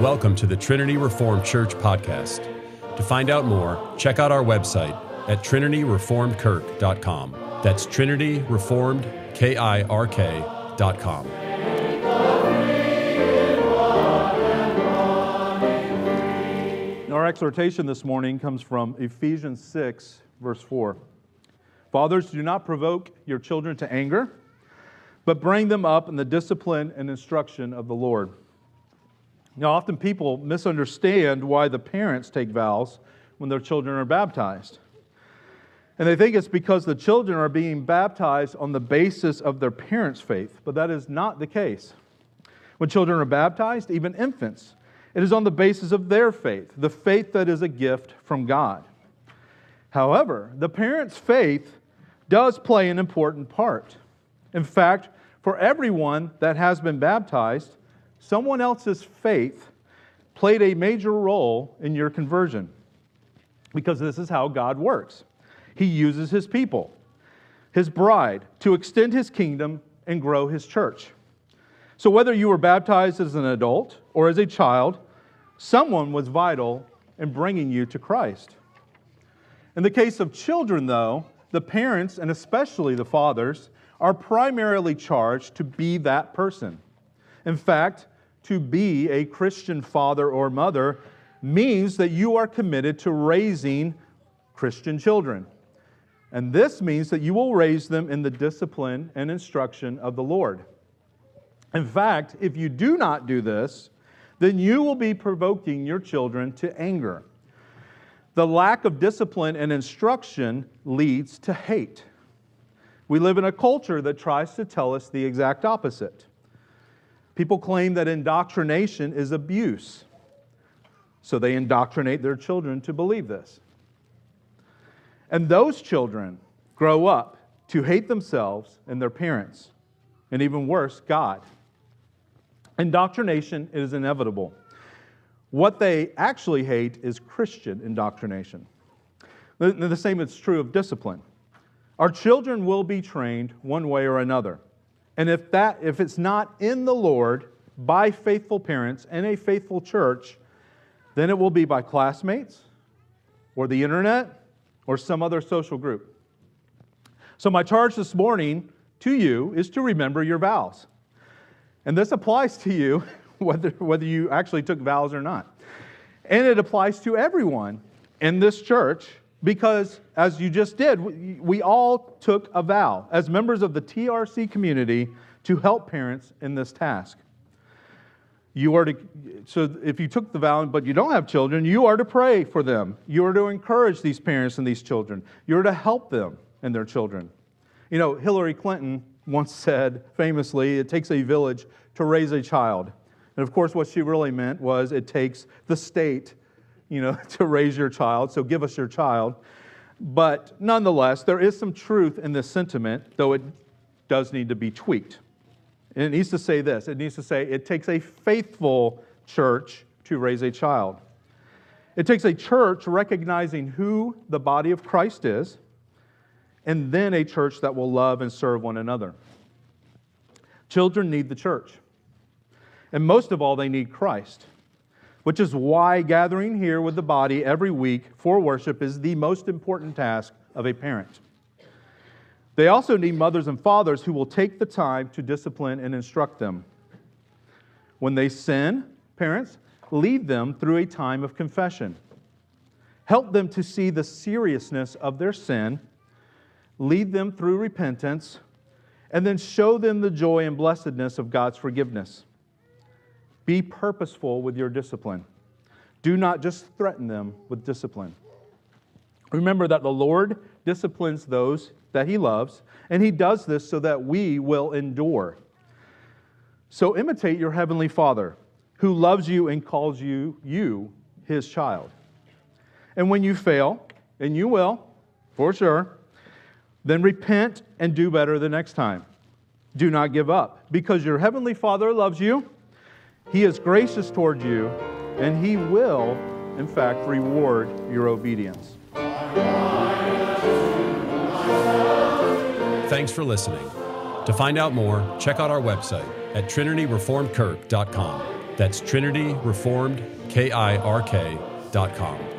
Welcome to the Trinity Reformed Church podcast. To find out more, check out our website at trinityreformedkirk.com. That's trinityreformedkirk.com. Our exhortation this morning comes from Ephesians 6, verse 4. Fathers, do not provoke your children to anger, but bring them up in the discipline and instruction of the Lord. Now, often people misunderstand why the parents take vows when their children are baptized. And they think it's because the children are being baptized on the basis of their parents' faith, but that is not the case. When children are baptized, even infants, it is on the basis of their faith, the faith that is a gift from God. However, the parents' faith does play an important part. In fact, for everyone that has been baptized, someone else's faith played a major role in your conversion, because this is how God works. He uses His people, His bride, to extend His kingdom and grow His church. So whether you were baptized as an adult or as a child, someone was vital in bringing you to Christ. In the case of children, though, the parents, and especially the fathers, are primarily charged to be that person. In fact, to be a Christian father or mother means that you are committed to raising Christian children. And this means that you will raise them in the discipline and instruction of the Lord. In fact, if you do not do this, then you will be provoking your children to anger. The lack of discipline and instruction leads to hate. We live in a culture that tries to tell us the exact opposite. People claim that indoctrination is abuse, so they indoctrinate their children to believe this. And those children grow up to hate themselves and their parents, and even worse, God. Indoctrination is inevitable. What they actually hate is Christian indoctrination. The same is true of discipline. Our children will be trained one way or another. And if it's not in the Lord by faithful parents and a faithful church, then it will be by classmates or the internet or some other social group. So my charge this morning to you is to remember your vows. And this applies to you whether you actually took vows or not. And it applies to everyone in this church because, as you just did, we all took a vow as members of the TRC community to help parents in this task. So if you took the vow but you don't have children, you are to pray for them. You are to encourage these parents and these children. You are to help them and their children. You know, Hillary Clinton once said famously, it takes a village to raise a child. And of course, what she really meant was it takes the state, to raise your child, so give us your child. But nonetheless, there is some truth in this sentiment, though it does need to be tweaked. And it needs to say this. It needs to say it takes a faithful church to raise a child. It takes a church recognizing who the body of Christ is, and then a church that will love and serve one another. Children need the church. And most of all, they need Christ, which is why gathering here with the body every week for worship is the most important task of a parent. They also need mothers and fathers who will take the time to discipline and instruct them. When they sin, parents, lead them through a time of confession. Help them to see the seriousness of their sin, lead them through repentance, and then show them the joy and blessedness of God's forgiveness. Be purposeful with your discipline. Do not just threaten them with discipline. Remember that the Lord disciplines those that He loves, and He does this so that we will endure. So imitate your Heavenly Father, who loves you and calls you His child. And when you fail, and you will, for sure, then repent and do better the next time. Do not give up, because your Heavenly Father loves you. He is gracious toward you, and He will, in fact, reward your obedience. Thanks for listening. To find out more, check out our website at trinityreformedkirk.com. That's trinityreformedkirk.com.